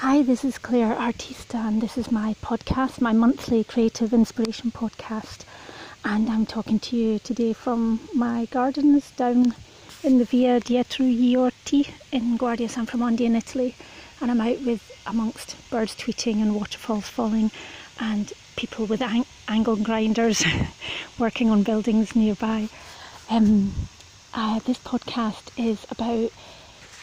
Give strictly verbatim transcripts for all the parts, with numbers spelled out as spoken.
Hi, this is Claire Artista, and this is my podcast, my monthly creative inspiration podcast. And I'm talking to you today from my gardens down in the Via Dietru Giorti in Guardia San Framondi in Italy. And I'm out with amongst birds tweeting and waterfalls falling and people with ang- angle grinders working on buildings nearby. Um, uh, this podcast is about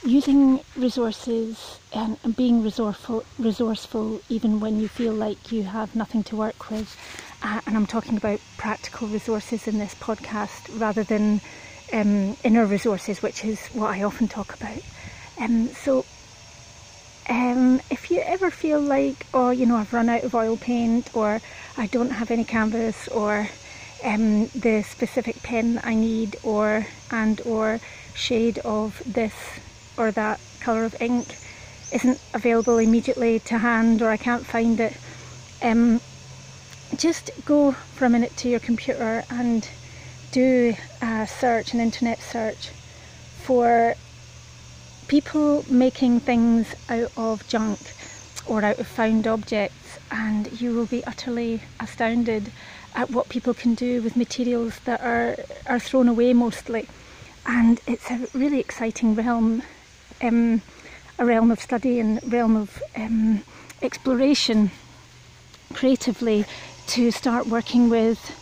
using resources and, and being resourceful, resourceful even when you feel like you have nothing to work with. Uh, and I'm talking about practical resources in this podcast rather than um, inner resources, which is what I often talk about. Um, so um, if you ever feel like, oh, you know, I've run out of oil paint, or I don't have any canvas, or um, the specific pen I need, or and or shade of this or that colour of ink isn't available immediately to hand, or I can't find it, um, just go for a minute to your computer and do a search, an internet search, for people making things out of junk or out of found objects, and you will be utterly astounded at what people can do with materials that are, are thrown away mostly. And it's a really exciting realm. Um, a realm of study and realm of um, exploration creatively, to start working with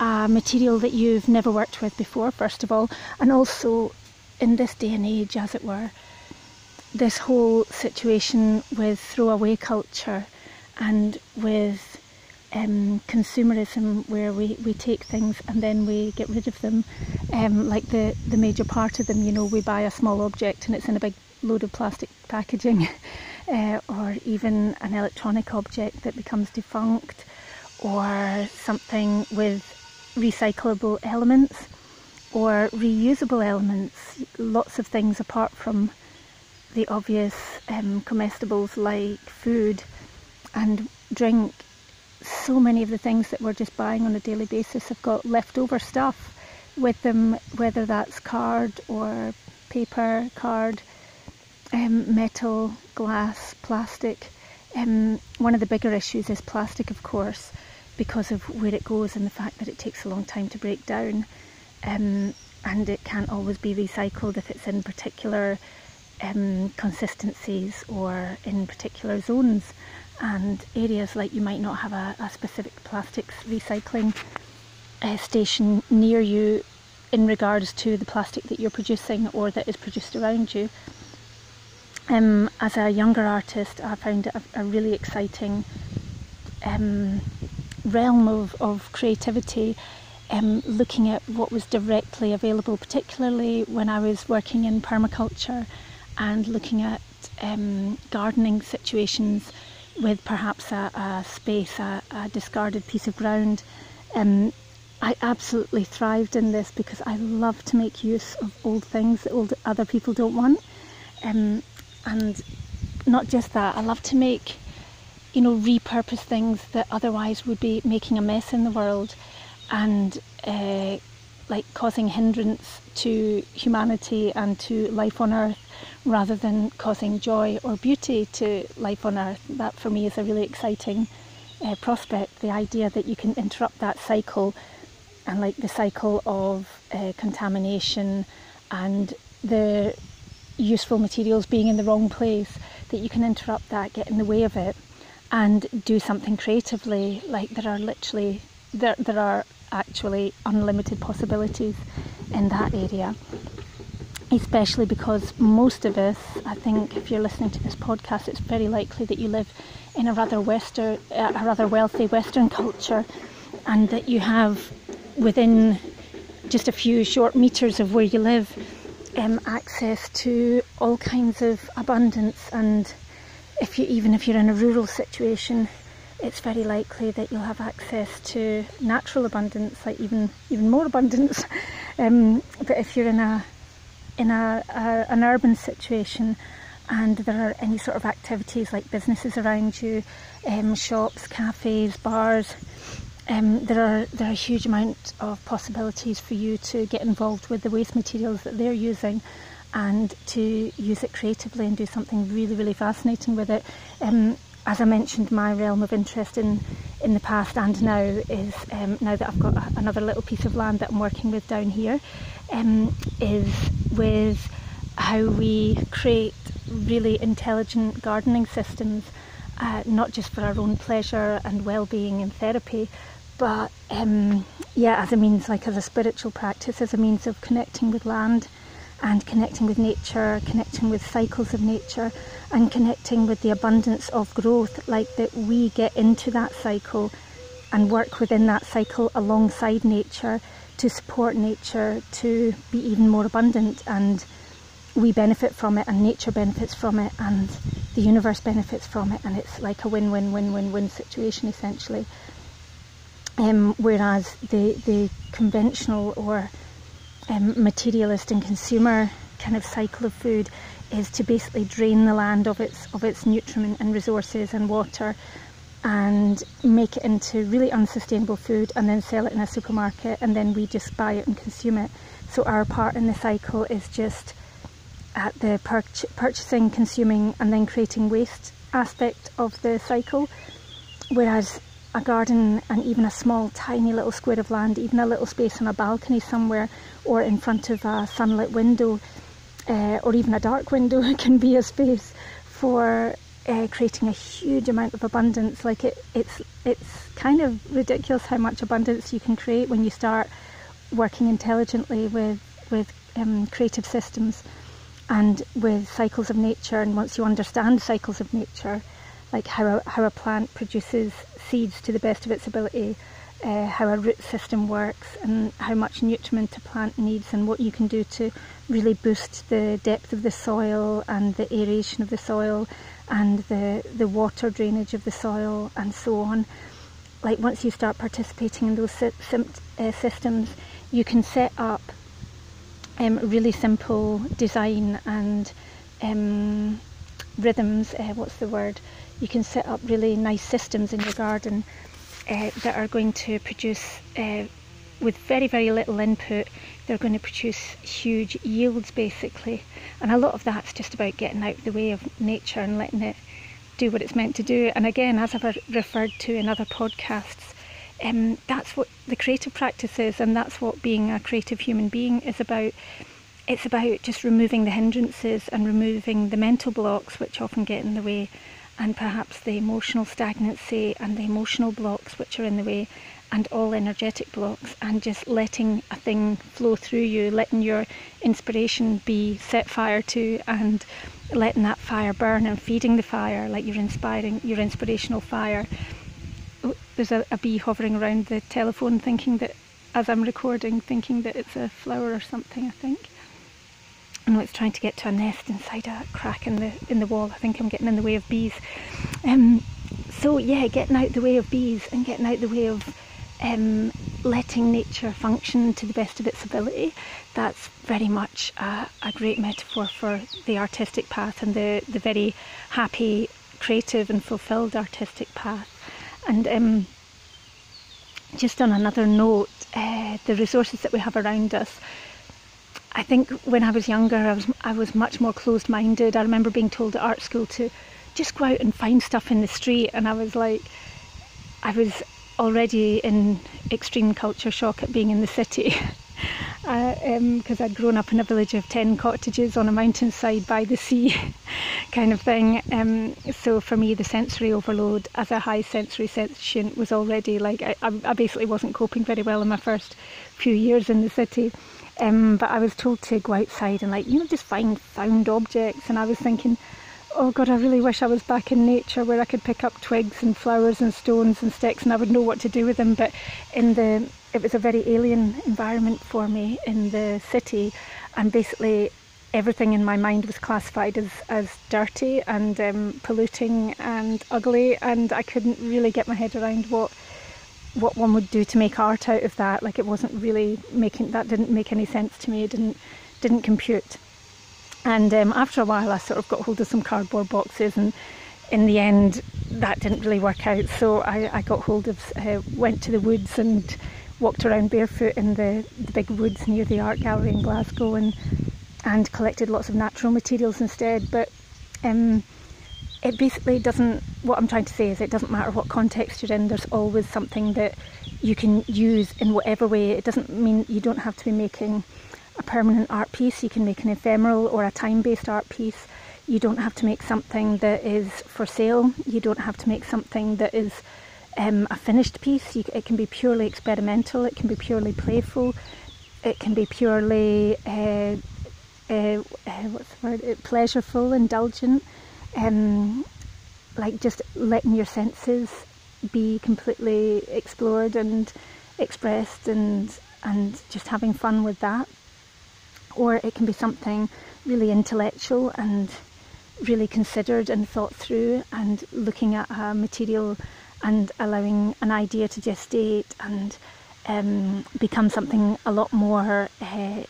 a material that you've never worked with before, first of all, and also in this day and age, as it were, this whole situation with throwaway culture and with um, consumerism, where we, we take things and then we get rid of them. Um, like the, the major part of them, you know, we buy a small object and it's in a big load of plastic packaging, uh, or even an electronic object that becomes defunct, or something with recyclable elements or reusable elements. Lots of things apart from the obvious um, comestibles like food and drink. So many of the things that we're just buying on a daily basis have got leftover stuff with them, whether that's card or paper, card, um, metal, glass, plastic. Um, one of the bigger issues is plastic, of course, because of where it goes and the fact that it takes a long time to break down, um, and it can't always be recycled if it's in particular um, consistencies or in particular zones and areas. Like, you might not have a, a specific plastics recycling A station near you in regards to the plastic that you're producing or that is produced around you. Um, as a younger artist, I found it a, a really exciting um, realm of, of creativity, um, looking at what was directly available, particularly when I was working in permaculture and looking at um, gardening situations with perhaps a, a space, a, a discarded piece of ground. Um, I absolutely thrived in this because I love to make use of old things that old other people don't want. Um, and not just that, I love to make, you know, repurpose things that otherwise would be making a mess in the world and uh, like causing hindrance to humanity and to life on Earth, rather than causing joy or beauty to life on Earth. That for me is a really exciting uh, prospect, the idea that you can interrupt that cycle. And like the cycle of uh, contamination and the useful materials being in the wrong place, that you can interrupt that, get in the way of it, and do something creatively. Like, there are literally, there, there are actually unlimited possibilities in that area, especially because most of us, I think if you're listening to this podcast, it's very likely that you live in a rather, Western, uh, a rather wealthy Western culture, and that you have, within just a few short metres of where you live, um, access to all kinds of abundance. And if you, even if you're in a rural situation, it's very likely that you'll have access to natural abundance, like even even more abundance. Um, but if you're in a in a, a an urban situation, and there are any sort of activities like businesses around you, um, shops, cafes, bars. Um, there are there are a huge amount of possibilities for you to get involved with the waste materials that they're using and to use it creatively and do something really, really fascinating with it. Um, as I mentioned, my realm of interest in, in the past and now is, um, now that I've got a, another little piece of land that I'm working with down here, um, is with how we create really intelligent gardening systems, uh, not just for our own pleasure and well-being and therapy, but um, yeah, as a means, like as a spiritual practice, as a means of connecting with land and connecting with nature, connecting with cycles of nature and connecting with the abundance of growth, like that we get into that cycle and work within that cycle alongside nature to support nature to be even more abundant, and we benefit from it and nature benefits from it and the universe benefits from it, and it's like a win-win-win-win-win situation essentially. Um, whereas the, the conventional or Um, materialist and consumer kind of cycle of food is to basically drain the land of its of its nutriment and resources and water and make it into really unsustainable food and then sell it in a supermarket, and then we just buy it and consume it. So our part in the cycle is just at the pur purchasing, consuming and then creating waste aspect of the cycle, whereas a garden and even a small tiny little square of land, even a little space on a balcony somewhere or in front of a sunlit window uh, or even a dark window can be a space for uh, creating a huge amount of abundance. Like it, it's, it's kind of ridiculous how much abundance you can create when you start working intelligently with, with um, creative systems and with cycles of nature. And once you understand cycles of nature, like how a, how a plant produces seeds to the best of its ability, uh, how a root system works and how much nutriment a plant needs and what you can do to really boost the depth of the soil and the aeration of the soil and the, the water drainage of the soil and so on. Like once you start participating in those uh, systems, you can set up um, really simple design and um, rhythms, uh, what's the word? You can set up really nice systems in your garden uh, that are going to produce, uh, with very, very little input, they're going to produce huge yields basically. And a lot of that's just about getting out of the way of nature and letting it do what it's meant to do. And again, as I've referred to in other podcasts, um, that's what the creative practice is, and that's what being a creative human being is about. It's about just removing the hindrances and removing the mental blocks which often get in the way, and perhaps the emotional stagnancy and the emotional blocks which are in the way, and all energetic blocks, and just letting a thing flow through you, letting your inspiration be set fire to and letting that fire burn and feeding the fire, like you're inspiring your inspirational fire. Oh, there's a, a bee hovering around the telephone thinking that, as I'm recording, thinking that it's a flower or something, I think. I know it's trying to get to a nest inside a crack in the in the wall. I think I'm getting in the way of bees. Um, so yeah, getting out the way of bees and getting out the way of um, letting nature function to the best of its ability. That's very much a, a great metaphor for the artistic path and the, the very happy, creative and fulfilled artistic path. And um, just on another note, uh, the resources that we have around us, I think when I was younger, I was, I was much more closed-minded. I remember being told at art school to just go out and find stuff in the street, and I was like, I was already in extreme culture shock at being in the city, because um, I'd grown up in a village of ten cottages on a mountainside by the sea kind of thing. Um, so for me, the sensory overload as a high sensory sentient was already like, I, I basically wasn't coping very well in my first few years in the city. Um, but I was told to go outside and, like, you know, just find found objects, and I was thinking, oh god, I really wish I was back in nature where I could pick up twigs and flowers and stones and sticks and I would know what to do with them. But in the, it was a very alien environment for me in the city, and basically everything in my mind was classified as, as dirty and um, polluting and ugly, and I couldn't really get my head around what what one would do to make art out of that. Like it wasn't really making, that didn't make any sense to me, it didn't, didn't compute. And um, after a while I sort of got hold of some cardboard boxes, and in the end that didn't really work out, so I, I got hold of, uh, went to the woods and walked around barefoot in the, the big woods near the art gallery in Glasgow, and and collected lots of natural materials instead. But um, it basically doesn't, what I'm trying to say is it doesn't matter what context you're in, there's always something that you can use in whatever way. It doesn't mean you don't have to be making a permanent art piece, you can make an ephemeral or a time-based art piece. You don't have to make something that is for sale, you don't have to make something that is um, a finished piece. You, it can be purely experimental, it can be purely playful, it can be purely uh, uh, what's the word? pleasureful, indulgent, um, like just letting your senses be completely explored and expressed and and just having fun with that. Or it can be something really intellectual and really considered and thought through, and looking at a material and allowing an idea to gestate and um, become something a lot more uh,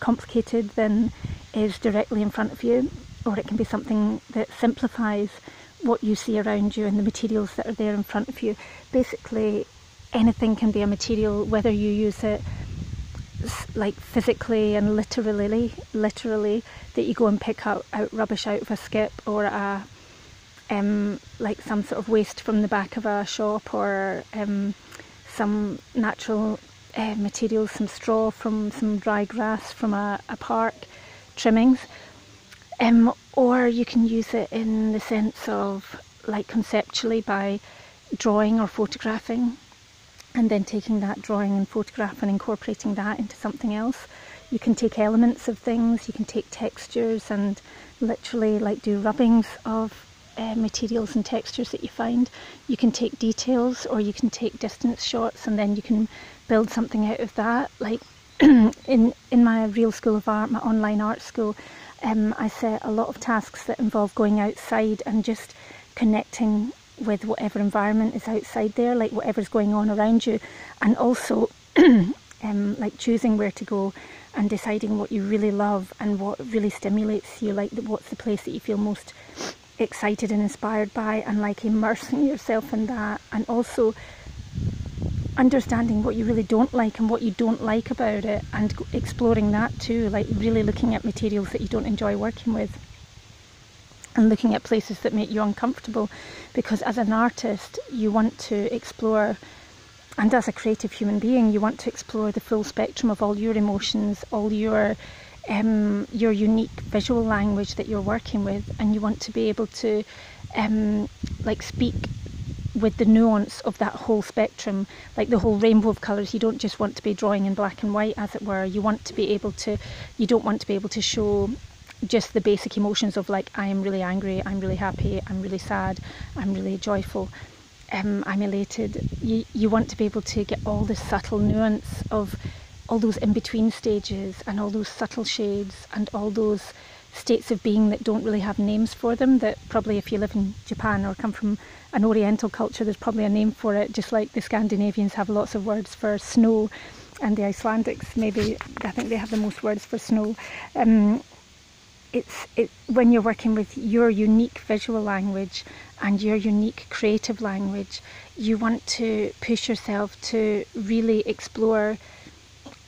complicated than is directly in front of you. Or it can be something that simplifies what you see around you and the materials that are there in front of you. Basically, anything can be a material, whether you use it like physically and literally, literally, that you go and pick out, out rubbish out of a skip, or a um, like some sort of waste from the back of a shop, or um, some natural uh, materials, some straw from some dry grass from a, a park, trimmings, um, or you can use it in the sense of like conceptually by drawing or photographing, and then taking that drawing and photograph and incorporating that into something else. You can take elements of things, you can take textures and literally like do rubbings of uh, materials and textures that you find. You can take details, or you can take distance shots, and then you can build something out of that. Like in in my Real School of Art, my online art school, um, I set a lot of tasks that involve going outside and just connecting with whatever environment is outside there, like whatever's going on around you, and also um, like choosing where to go and deciding what you really love and what really stimulates you, like the, what's the place that you feel most excited and inspired by, and like immersing yourself in that, and also understanding what you really don't like and what you don't like about it, and exploring that too, like really looking at materials that you don't enjoy working with, and looking at places that make you uncomfortable, because as an artist you want to explore, and as a creative human being you want to explore the full spectrum of all your emotions, all your um, your unique visual language that you're working with, and you want to be able to um, like speak with the nuance of that whole spectrum, like the whole rainbow of colours. You don't just want to be drawing in black and white, as it were. You want to be able to, you don't want to be able to show just the basic emotions of like, I am really angry, I'm really happy, I'm really sad, I'm really joyful, um, I'm elated. You, you want to be able to get all the subtle nuance of all those in-between stages and all those subtle shades and all those states of being that don't really have names for them, that probably if you live in Japan or come from an oriental culture there's probably a name for it, just like the Scandinavians have lots of words for snow, and the Icelandics maybe, I think they have the most words for snow. Um, It's it, when you're working with your unique visual language and your unique creative language, you want to push yourself to really explore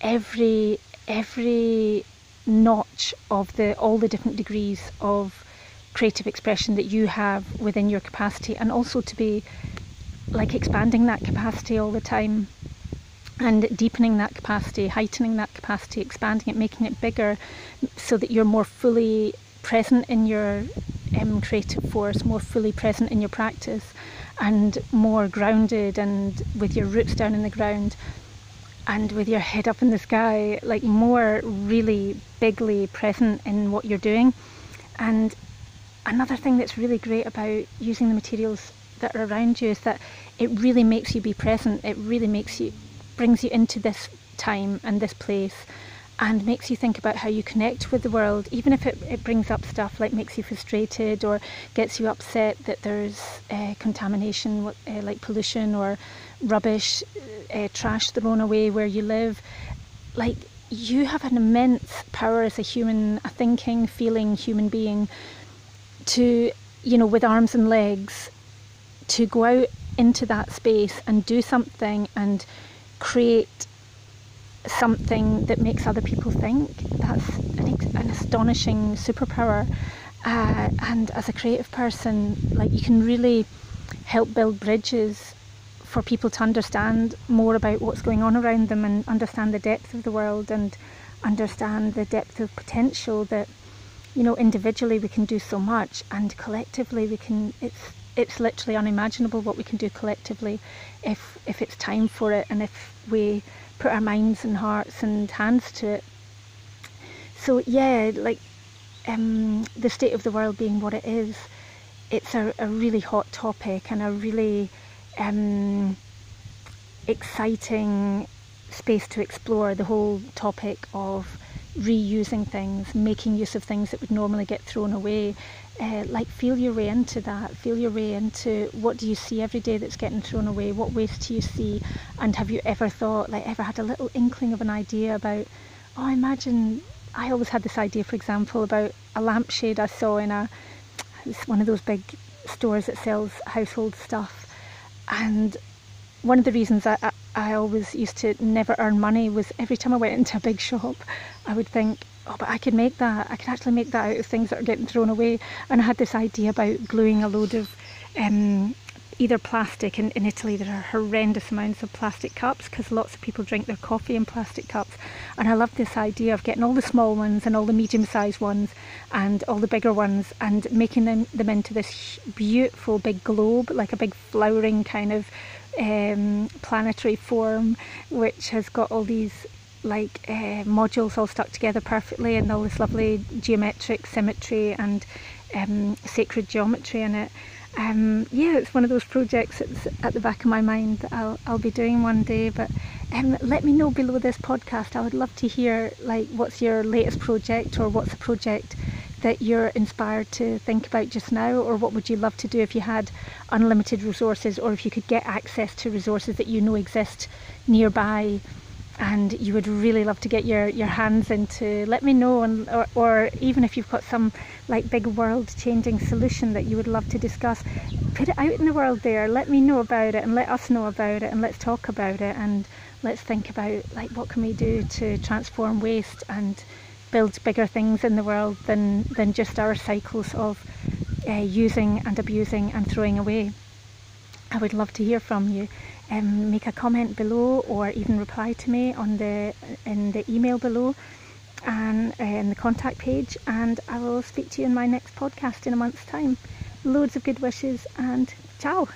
every every notch of the all the different degrees of creative expression that you have within your capacity, and also to be like expanding that capacity all the time and deepening that capacity, heightening that capacity, expanding it, making it bigger, so that you're more fully present in your um, creative force, more fully present in your practice, and more grounded and with your roots down in the ground and with your head up in the sky, like more really bigly present in what you're doing. And another thing that's really great about using the materials that are around you is that it really makes you be present. It really makes you, brings you into this time and this place, and makes you think about how you connect with the world, even if it, it brings up stuff like makes you frustrated or gets you upset that there's uh, contamination, uh, like pollution or rubbish, uh, trash thrown away where you live. Like, you have an immense power as a human, a thinking, feeling human being, to, you know, with arms and legs, to go out into that space and do something and create something that makes other people think. That's an, an astonishing superpower. Uh, and as a creative person, like, you can really help build bridges for people to understand more about what's going on around them and understand the depth of the world and understand the depth of potential that, you know, individually we can do so much, and collectively we can, it's it's literally unimaginable what we can do collectively if if it's time for it and if we put our minds and hearts and hands to it. So yeah, like, um, the state of the world being what it is, it's a, a really hot topic and a really um, exciting space to explore, the whole topic of reusing things, making use of things that would normally get thrown away. Uh, like, feel your way into that, feel your way into what do you see every day that's getting thrown away, what waste do you see, and have you ever thought, like, ever had a little inkling of an idea about, oh, imagine, I always had this idea, for example, about a lampshade I saw in a, it's one of those big stores that sells household stuff, and one of the reasons I, I, I always used to never earn money was every time I went into a big shop, I would think, oh, but I could make that, I could actually make that out of things that are getting thrown away. And I had this idea about gluing a load of um, either plastic, in, in Italy there are horrendous amounts of plastic cups because lots of people drink their coffee in plastic cups, and I loved this idea of getting all the small ones and all the medium sized ones and all the bigger ones and making them, them into this beautiful big globe, like a big flowering kind of um, planetary form, which has got all these like uh, modules all stuck together perfectly and all this lovely geometric symmetry and um, sacred geometry in it. Um, yeah, it's one of those projects that's at the back of my mind that I'll, I'll be doing one day, but um, let me know below this podcast. I would love to hear, like, what's your latest project, or what's a project that you're inspired to think about just now, or what would you love to do if you had unlimited resources, or if you could get access to resources that you know exist nearby and you would really love to get your, your hands into. Let me know, and or, or even if you've got some like big world changing solution that you would love to discuss, put it out in the world there. Let me know about it, and let us know about it, and let's talk about it, and let's think about like what can we do to transform waste and build bigger things in the world than, than just our cycles of uh, using and abusing and throwing away. I would love to hear from you. Um, make a comment below, or even reply to me on the in the email below and uh, in the contact page, and I will speak to you in my next podcast in a month's time. Loads of good wishes, and ciao.